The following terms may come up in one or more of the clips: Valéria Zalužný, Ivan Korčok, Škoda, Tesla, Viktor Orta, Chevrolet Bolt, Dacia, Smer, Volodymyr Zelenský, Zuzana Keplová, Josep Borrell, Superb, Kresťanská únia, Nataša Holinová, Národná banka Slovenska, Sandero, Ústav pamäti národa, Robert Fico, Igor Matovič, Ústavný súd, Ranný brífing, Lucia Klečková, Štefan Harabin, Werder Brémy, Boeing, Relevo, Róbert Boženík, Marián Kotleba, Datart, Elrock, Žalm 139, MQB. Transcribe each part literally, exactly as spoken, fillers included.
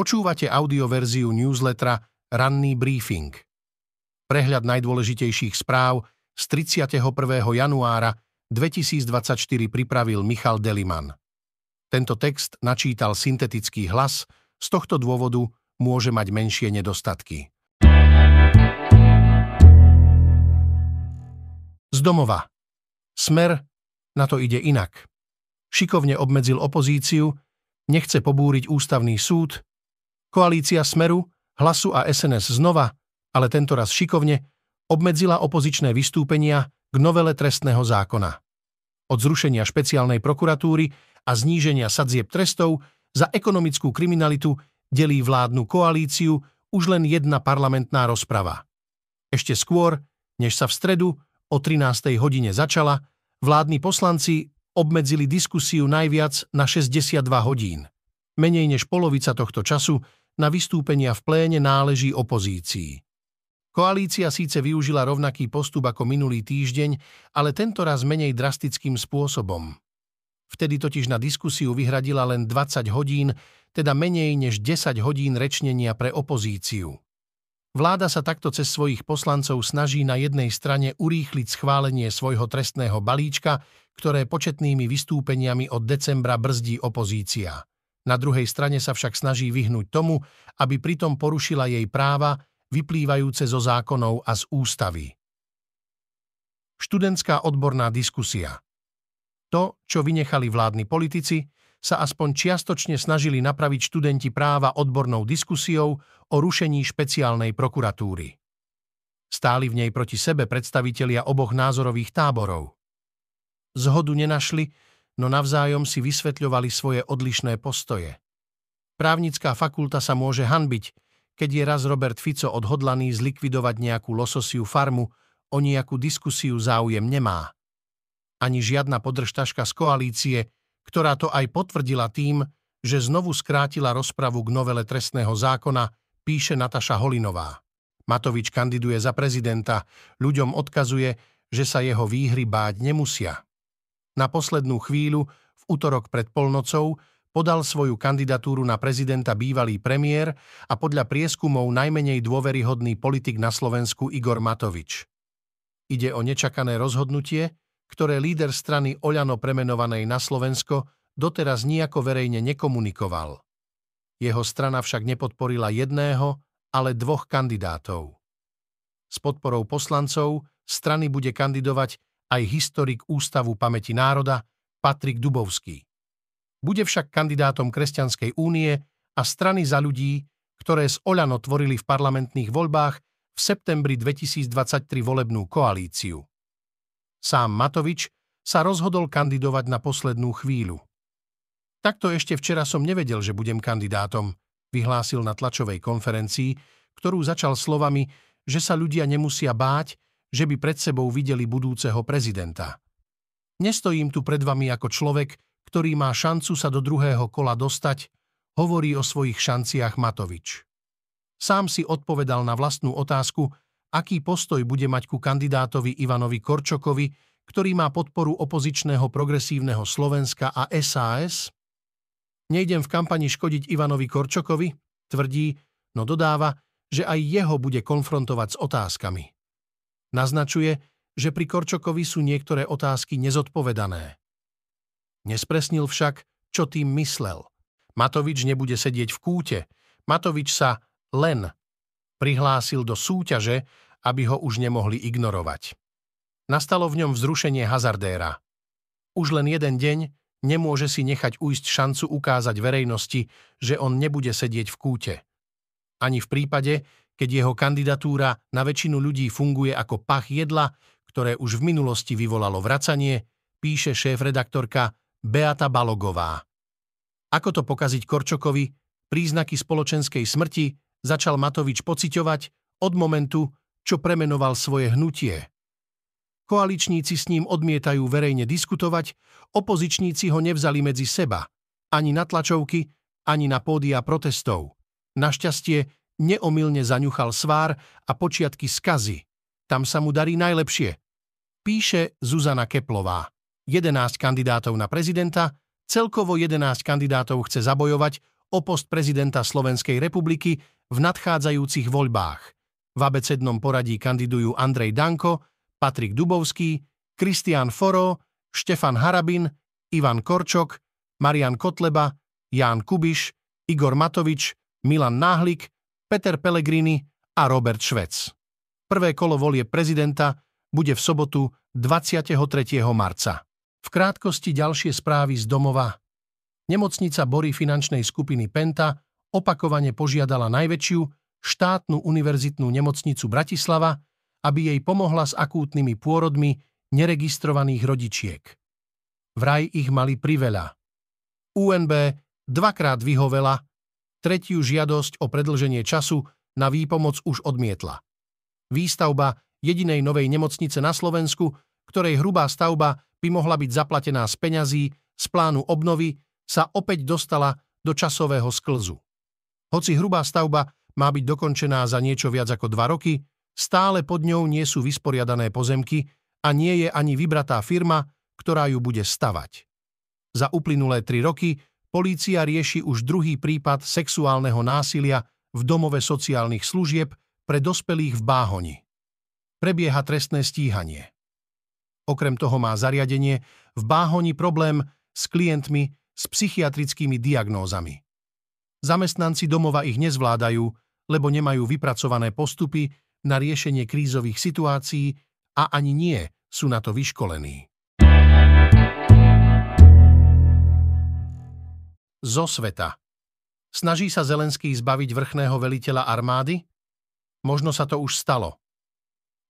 Počúvate audioverziu newslettera Ranný brífing. Prehľad najdôležitejších správ z tridsiateho prvého januára dvetisícdvadsaťštyri pripravil Michal Deliman. Tento text načítal syntetický hlas, z tohto dôvodu môže mať menšie nedostatky. Z domova. Smer na to ide inak. Šikovne obmedzil opozíciu, nechce pobúriť Ústavný súd. Koalícia Smeru, Hlasu a es en es znova, ale tentoraz šikovne, obmedzila opozičné vystúpenia k novele trestného zákona. Od zrušenia špeciálnej prokuratúry a zníženia sadzieb trestov za ekonomickú kriminalitu delí vládnu koalíciu už len jedna parlamentná rozprava. Ešte skôr, než sa v stredu o trinástej hodine začala, vládni poslanci obmedzili diskusiu najviac na šesťdesiatdva hodín. Menej než polovica tohto času na vystúpenia v pléne náleží opozícii. Koalícia síce využila rovnaký postup ako minulý týždeň, ale tentoraz menej drastickým spôsobom. Vtedy totiž na diskusiu vyhradila len dvadsať hodín, teda menej než desať hodín rečnenia pre opozíciu. Vláda sa takto cez svojich poslancov snaží na jednej strane urýchliť schválenie svojho trestného balíčka, ktoré početnými vystúpeniami od decembra brzdí opozícia. Na druhej strane sa však snaží vyhnúť tomu, aby pritom porušila jej práva vyplývajúce zo zákonov a z ústavy. Študentská odborná diskusia. To, čo vynechali vládni politici, sa aspoň čiastočne snažili napraviť študenti práva odbornou diskusiou o rušení špeciálnej prokuratúry. Stáli v nej proti sebe predstavitelia oboch názorových táborov. Zhodu nenašli, no navzájom si vysvetľovali svoje odlišné postoje. Právnická fakulta sa môže hanbiť, keď je raz Robert Fico odhodlaný zlikvidovať nejakú lososiu farmu, o nejakú diskusiu záujem nemá. Ani žiadna podržtaška z koalície, ktorá to aj potvrdila tým, že znovu skrátila rozpravu k novele trestného zákona, píše Nataša Holinová. Matovič kandiduje za prezidenta, ľuďom odkazuje, že sa jeho výhry báť nemusia. Na poslednú chvíľu, v utorok pred polnocou, podal svoju kandidatúru na prezidenta bývalý premiér a podľa prieskumov najmenej dôveryhodný politik na Slovensku Igor Matovič. Ide o nečakané rozhodnutie, ktoré líder strany Oľano premenovanej na Slovensko doteraz nijako verejne nekomunikoval. Jeho strana však nepodporila jedného, ale dvoch kandidátov. S podporou poslancov strany bude kandidovať aj historik Ústavu pamäti národa Patrik Dubovský. Bude však kandidátom Kresťanskej únie a strany Za ľudí, ktoré z Oľano tvorili v parlamentných voľbách v septembri dvetisícdvadsaťtri volebnú koalíciu. Sám Matovič sa rozhodol kandidovať na poslednú chvíľu. Takto ešte včera som nevedel, že budem kandidátom, vyhlásil na tlačovej konferencii, ktorú začal slovami, že sa ľudia nemusia báť, že by pred sebou videli budúceho prezidenta. Nestojím tu pred vami ako človek, ktorý má šancu sa do druhého kola dostať, hovorí o svojich šanciach Matovič. Sám si odpovedal na vlastnú otázku, aký postoj bude mať ku kandidátovi Ivanovi Korčokovi, ktorý má podporu opozičného Progresívneho Slovenska a es a es? Nejdem v kampani škodiť Ivanovi Korčokovi, tvrdí, no dodáva, že aj jeho bude konfrontovať s otázkami. Naznačuje, že pri Korčokovi sú niektoré otázky nezodpovedané. Nespresnil však, čo tým myslel. Matovič nebude sedieť v kúte. Matovič sa len prihlásil do súťaže, aby ho už nemohli ignorovať. Nastalo v ňom vzrušenie hazardéra. Už len jeden deň nemôže si nechať ujsť šancu ukázať verejnosti, že on nebude sedieť v kúte. Ani v prípade, keď jeho kandidatúra na väčšinu ľudí funguje ako pach jedla, ktoré už v minulosti vyvolalo vracanie, píše šéf-redaktorka Beata Balogová. Ako to pokaziť Korčokovi, príznaky spoločenskej smrti začal Matovič pociťovať od momentu, čo premenoval svoje hnutie. Koaličníci s ním odmietajú verejne diskutovať, opozičníci ho nevzali medzi seba, ani na tlačovky, ani na pódia protestov. Našťastie, neomylne zaňuchal svár a počiatky skazy. Tam sa mu darí najlepšie. Píše Zuzana Keplová. jedenásť kandidátov na prezidenta, celkovo jedenásť kandidátov chce zabojovať o post prezidenta Slovenskej republiky v nadchádzajúcich voľbách. V abecednom poradí kandidujú Andrej Danko, Patrik Dubovský, Kristián Foro, Štefan Harabin, Ivan Korčok, Marián Kotleba, Ján Kubiš, Igor Matovič, Milan Náhlík, Peter Pellegrini a Robert Švec. Prvé kolo volie prezidenta bude v sobotu dvadsiateho tretieho marca. V krátkosti ďalšie správy z domova. Nemocnica Bory finančnej skupiny Penta opakovane požiadala najväčšiu štátnu univerzitnú nemocnicu Bratislava, aby jej pomohla s akútnymi pôrodmi neregistrovaných rodičiek. Vraj ich mali priveľa. ú en bé dvakrát vyhovela, tretiu žiadosť o predĺženie času na výpomoc už odmietla. Výstavba jedinej novej nemocnice na Slovensku, ktorej hrubá stavba by mohla byť zaplatená z peňazí z plánu obnovy, sa opäť dostala do časového sklzu. Hoci hrubá stavba má byť dokončená za niečo viac ako dva roky, stále pod ňou nie sú vysporiadané pozemky a nie je ani vybratá firma, ktorá ju bude stavať. Za uplynulé tri roky polícia rieši už druhý prípad sexuálneho násilia v domove sociálnych služieb pre dospelých v Báhoni. Prebieha trestné stíhanie. Okrem toho má zariadenie v Báhoni problém s klientmi s psychiatrickými diagnózami. Zamestnanci domova ich nezvládajú, lebo nemajú vypracované postupy na riešenie krízových situácií a ani nie sú na to vyškolení. Zo sveta. Snaží sa Zelenský zbaviť vrchného veliteľa armády? Možno sa to už stalo.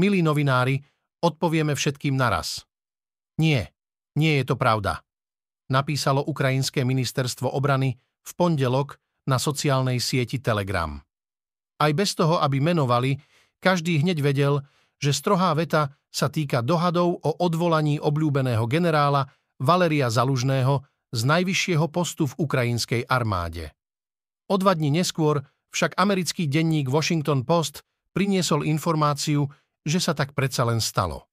Milí novinári, odpovieme všetkým naraz. Nie, nie je to pravda, napísalo ukrajinské ministerstvo obrany v pondelok na sociálnej sieti Telegram. Aj bez toho, aby menovali, každý hneď vedel, že strohá veta sa týka dohadov o odvolaní obľúbeného generála Valéria Zalužného z najvyššieho postu v ukrajinskej armáde. O dva dni neskôr však americký denník Washington Post priniesol informáciu, že sa tak predsa len stalo.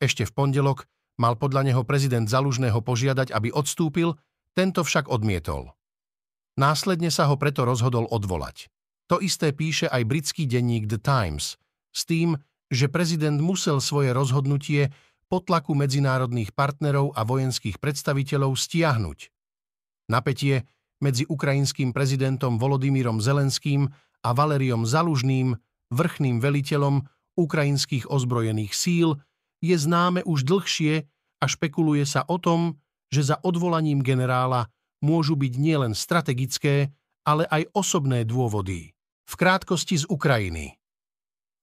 Ešte v pondelok mal podľa neho prezident Zalužného požiadať, aby odstúpil, tento však odmietol. Následne sa ho preto rozhodol odvolať. To isté píše aj britský denník The Times, s tým, že prezident musel svoje rozhodnutie po tlaku medzinárodných partnerov a vojenských predstaviteľov stiahnuť. Napätie medzi ukrajinským prezidentom Volodymyrom Zelenským a Valériom Zalužným, vrchným veliteľom ukrajinských ozbrojených síl, je známe už dlhšie a špekuluje sa o tom, že za odvolaním generála môžu byť nielen strategické, ale aj osobné dôvody. V krátkosti z Ukrajiny.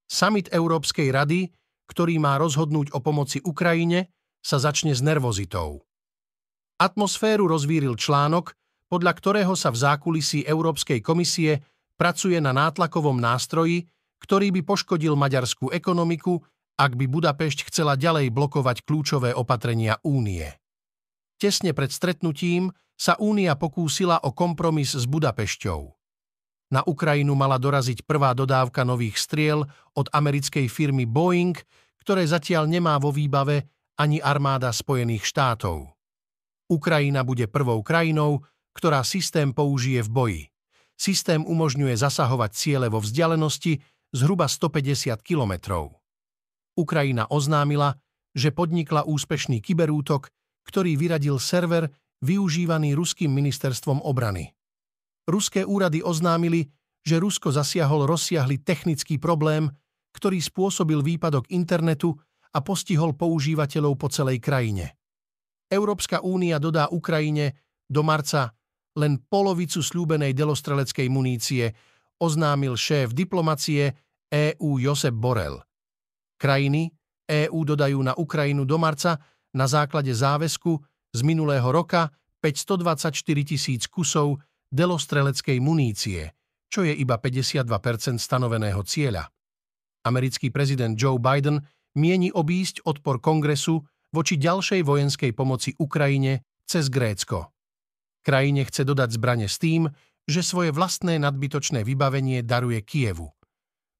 Summit Európskej rady, ktorý má rozhodnúť o pomoci Ukrajine, sa začne s nervozitou. Atmosféru rozvíril článok, podľa ktorého sa v zákulisí Európskej komisie pracuje na nátlakovom nástroji, ktorý by poškodil maďarskú ekonomiku, ak by Budapešť chcela ďalej blokovať kľúčové opatrenia únie. Tesne pred stretnutím sa únia pokúsila o kompromis s Budapešťou. Na Ukrajinu mala doraziť prvá dodávka nových striel od americkej firmy Boeing, ktoré zatiaľ nemá vo výbave ani armáda Spojených štátov. Ukrajina bude prvou krajinou, ktorá systém použije v boji. Systém umožňuje zasahovať ciele vo vzdialenosti zhruba stopäťdesiat kilometrov. Ukrajina oznámila, že podnikla úspešný kyberútok, ktorý vyradil server využívaný ruským ministerstvom obrany. Ruské úrady oznámili, že Rusko zasiahol rozsiahly technický problém, ktorý spôsobil výpadok internetu a postihol používateľov po celej krajine. Európska únia dodá Ukrajine do marca len polovicu sľúbenej delostreleckej munície, oznámil šéf diplomacie é ú Josep Borrell. Krajiny é ú dodajú na Ukrajinu do marca na základe záväzku z minulého roka päťstodvadsaťštyri tisíc kusov delostreleckej munície, čo je iba päťdesiatdva percent stanoveného cieľa. Americký prezident Joe Biden mieni obísť odpor Kongresu voči ďalšej vojenskej pomoci Ukrajine cez Grécko. Krajine chce dodať zbrane s tým, že svoje vlastné nadbytočné vybavenie daruje Kyjevu.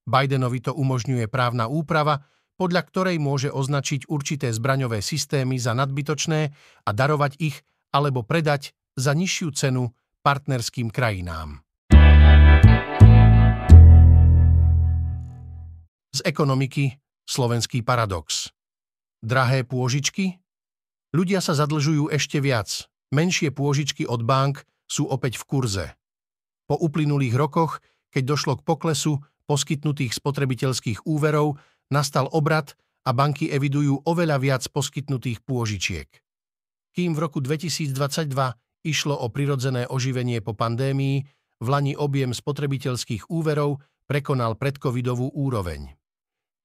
Bidenovi to umožňuje právna úprava, podľa ktorej môže označiť určité zbraňové systémy za nadbytočné a darovať ich alebo predať za nižšiu cenu partnerským krajinám. Z ekonomiky slovenský paradox. Drahé pôžičky? Ľudia sa zadlžujú ešte viac. Menšie pôžičky od bank sú opäť v kurze. Po uplynulých rokoch, keď došlo k poklesu poskytnutých spotrebiteľských úverov, nastal obrat a banky evidujú oveľa viac poskytnutých pôžičiek. Kým v roku dvetisícdvadsaťdva išlo o prirodzené oživenie po pandémii, vlani objem spotrebiteľských úverov prekonal predcovidovú úroveň.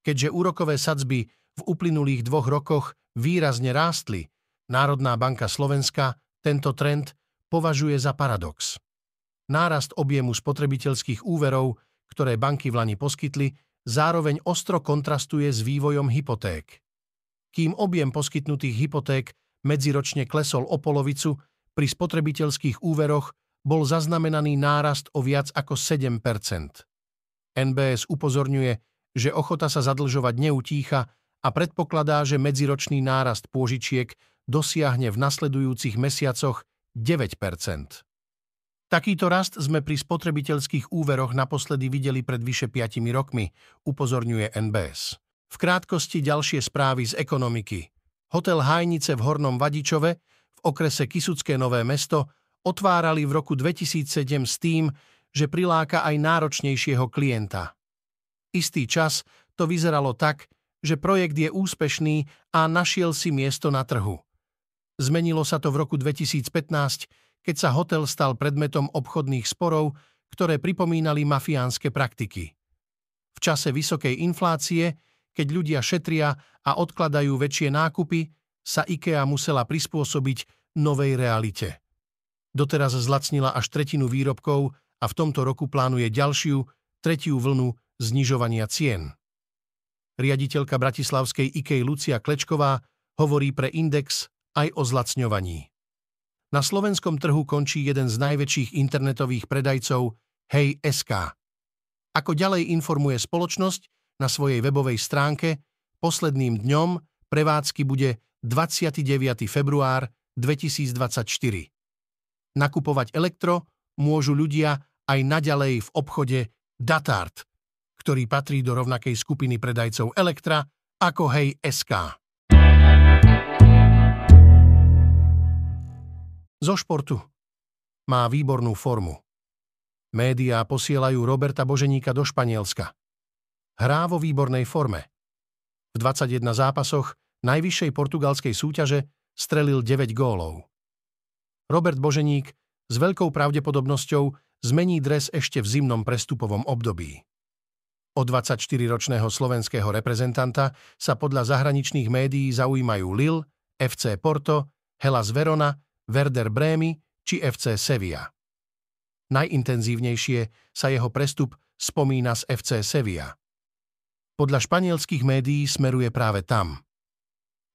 Keďže úrokové sadzby v uplynulých dvoch rokoch výrazne rástli, Národná banka Slovenska tento trend považuje za paradox. Nárast objemu spotrebiteľských úverov, ktoré banky vlani poskytli, zároveň ostro kontrastuje s vývojom hypoték. Kým objem poskytnutých hypoték medziročne klesol o polovicu, pri spotrebiteľských úveroch bol zaznamenaný nárast o viac ako sedem percent. en bé es upozorňuje, že ochota sa zadlžovať neutícha a predpokladá, že medziročný nárast pôžičiek dosiahne v nasledujúcich mesiacoch deväť percent. Takýto rast sme pri spotrebiteľských úveroch naposledy videli pred vyše piatimi rokmi, upozorňuje en bé es. V krátkosti ďalšie správy z ekonomiky. Hotel Hájnice v Hornom Vadičove v okrese Kysucké Nové Mesto otvárali v roku dvetisícsedem s tým, že priláka aj náročnejšieho klienta. Istý čas to vyzeralo tak, že projekt je úspešný a našiel si miesto na trhu. Zmenilo sa to v roku dvetisícpätnásť, keď sa hotel stal predmetom obchodných sporov, ktoré pripomínali mafiánske praktiky. V čase vysokej inflácie, keď ľudia šetria a odkladajú väčšie nákupy, sa IKEA musela prispôsobiť novej realite. Doteraz zlacnila až tretinu výrobkov a v tomto roku plánuje ďalšiu, tretiu vlnu znižovania cien. Riaditeľka bratislavskej IKEA Lucia Klečková hovorí pre Index aj o zlacňovaní. Na slovenskom trhu končí jeden z najväčších internetových predajcov hej bodka es ká. Ako ďalej informuje spoločnosť na svojej webovej stránke, posledným dňom prevádzky bude dvadsiateho deviateho februára dvetisícdvadsaťštyri. Nakupovať elektro môžu ľudia aj naďalej v obchode Datart, ktorý patrí do rovnakej skupiny predajcov elektra ako hej bodka es ká. Zo športu. Má výbornú formu. Médiá posielajú Róberta Boženíka do Španielska. Hrá vo výbornej forme. V dvadsiatich jedných zápasoch najvyššej portugalskej súťaže strelil deväť gólov. Róbert Boženík s veľkou pravdepodobnosťou zmení dres ešte v zimnom prestupovom období. O dvadsaťštyriročného slovenského reprezentanta sa podľa zahraničných médií zaujímajú Lille, ef cé Porto, Hellas Verona, Werder Brémy či ef cé Sevilla. Najintenzívnejšie sa jeho prestup spomína z ef cé Sevilla. Podľa španielských médií smeruje práve tam.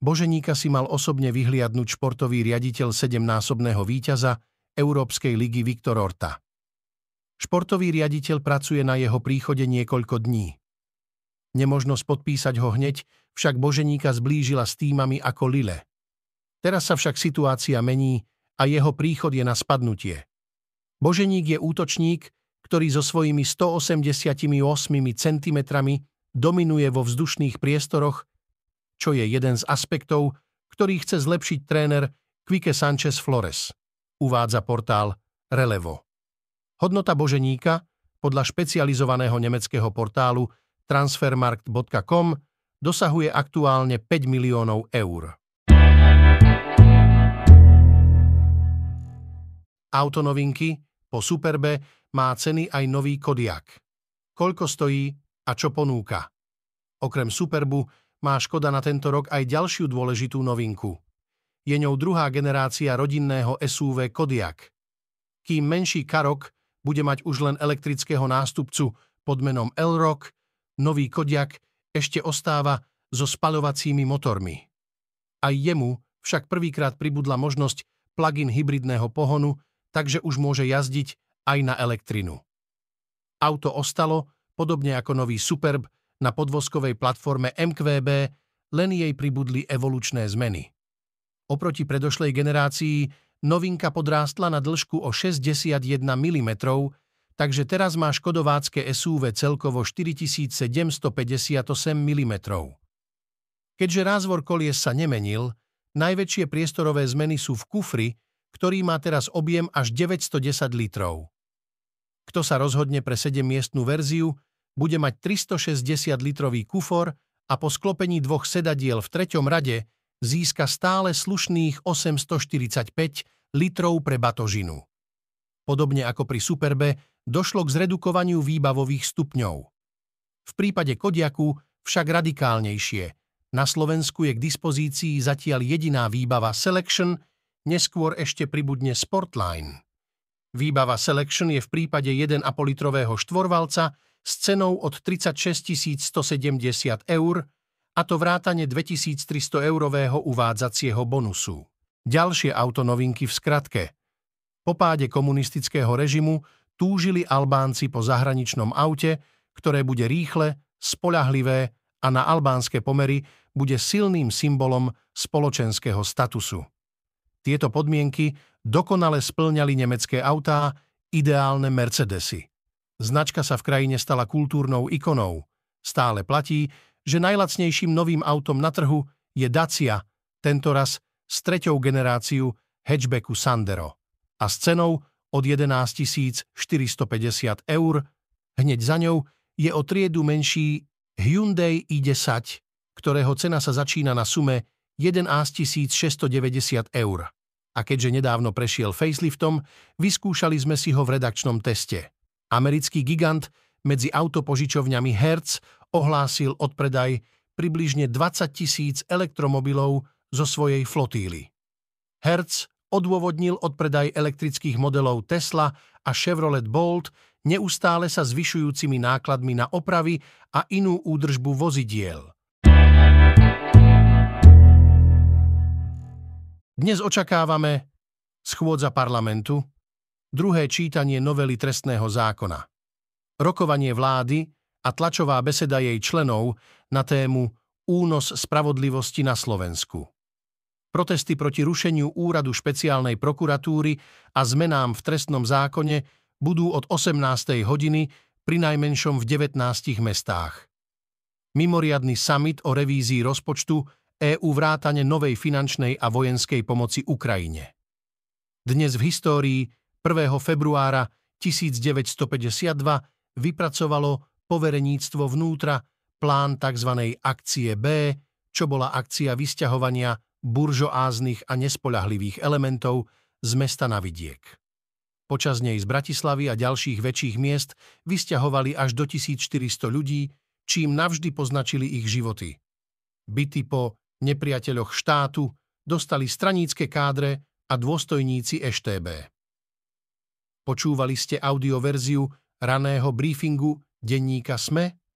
Boženíka si mal osobne vyhliadnuť športový riaditeľ sedemnásobného víťaza Európskej ligy Viktor Orta. Športový riaditeľ pracuje na jeho príchode niekoľko dní. Nemožnosť podpísať ho hneď však Boženíka zblížila s týmami ako Lille. Teraz sa však situácia mení a jeho príchod je na spadnutie. Boženík je útočník, ktorý so svojimi stoosemdesiatimi ôsmimi centimetrami dominuje vo vzdušných priestoroch, čo je jeden z aspektov, ktorý chce zlepšiť tréner Quique Sánchez Flores, uvádza portál Relevo. Hodnota Boženíka podľa špecializovaného nemeckého portálu transfermarkt bodka com dosahuje aktuálne päť miliónov eur. Autonovinky po Superbe má ceny aj nový Kodiaq. Koľko stojí a čo ponúka? Okrem Superbu má Škoda na tento rok aj ďalšiu dôležitú novinku. Je ňou druhá generácia rodinného es ú vé Kodiaq. Kým menší Karok bude mať už len elektrického nástupcu pod menom Elrock, nový Kodiaq ešte ostáva so spaľovacími motormi. Aj jemu však prvýkrát pribudla možnosť plug-in hybridného pohonu, takže už môže jazdiť aj na elektrinu. Auto ostalo, podobne ako nový Superb, na podvozkovej platforme em kvé bé, len jej pribudli evolučné zmeny. Oproti predošlej generácii novinka podrástla na dĺžku o šesťdesiatjeden milimetrov, takže teraz má škodovácké es ú vé celkovo štyritisícsedemstopäťdesiatosem milimetrov. Keďže rázvor kolies sa nemenil, najväčšie priestorové zmeny sú v kufri, ktorý má teraz objem až deväťstodesať litrov. Kto sa rozhodne pre sedemmiestnu verziu, bude mať tristošesťdesiat litrový kufor a po sklopení dvoch sedadiel v treťom rade získa stále slušných osemstoštyridsaťpäť litrov pre batožinu. Podobne ako pri Superbe došlo k zredukovaniu výbavových stupňov. V prípade Kodiaqu však radikálnejšie. Na Slovensku je k dispozícii zatiaľ jediná výbava Selection, neskôr ešte pribudne Sportline. Výbava Selection je v prípade jeden a pol litrového štvorvalca s cenou od tridsaťšesťtisícstosedemdesiat eur, a to vrátane dvetisíctristo eurového uvádzacieho bonusu. Ďalšie autonovinky v skratke. Po páde komunistického režimu túžili Albánci po zahraničnom aute, ktoré bude rýchle, spoľahlivé a na albánske pomery bude silným symbolom spoločenského statusu. Tieto podmienky dokonale splňali nemecké autá, ideálne Mercedesy. Značka sa v krajine stala kultúrnou ikonou. Stále platí, že najlacnejším novým autom na trhu je Dacia, tentoraz s treťou generáciu hatchbacku Sandero a s cenou od jedenásťtisícštyristopäťdesiat eur, hneď za ňou je o triedu menší Hyundai i desať, ktorého cena sa začína na sume jedenásťtisícšesťstodeväťdesiat eur. A keďže nedávno prešiel faceliftom, vyskúšali sme si ho v redakčnom teste. Americký gigant medzi autopožičovňami Hertz ohlásil odpredaj približne dvadsaťtisíc elektromobilov zo svojej flotíly. Hertz odôvodnil odpredaj elektrických modelov Tesla a Chevrolet Bolt neustále sa zvyšujúcimi nákladmi na opravy a inú údržbu vozidiel. Dnes očakávame schôdza parlamentu, druhé čítanie novely trestného zákona, rokovanie vlády a tlačová beseda jej členov na tému Únos spravodlivosti na Slovensku. Protesty proti rušeniu úradu špeciálnej prokuratúry a zmenám v trestnom zákone budú od osemnástej hodiny prinajmenšom v devätnástich mestách. Mimoriadny summit o revízii rozpočtu EÚ vrátane novej finančnej a vojenskej pomoci Ukrajine. Dnes v histórii prvého februára tisícdeväťstopäťdesiatdva vypracovalo povereníctvo vnútra plán tzv. Akcie B, čo bola akcia vysťahovania buržoáznych a nespoľahlivých elementov z mesta na vidiek. Počas nej z Bratislavy a ďalších väčších miest vysťahovali až do tisícštyristo ľudí, čím navždy poznačili ich životy. Bity po nepriateľoch štátu dostali stranícke kádre a dôstojníci eš té bé. Počúvali ste audioverziu Ranného brífingu denníka es em e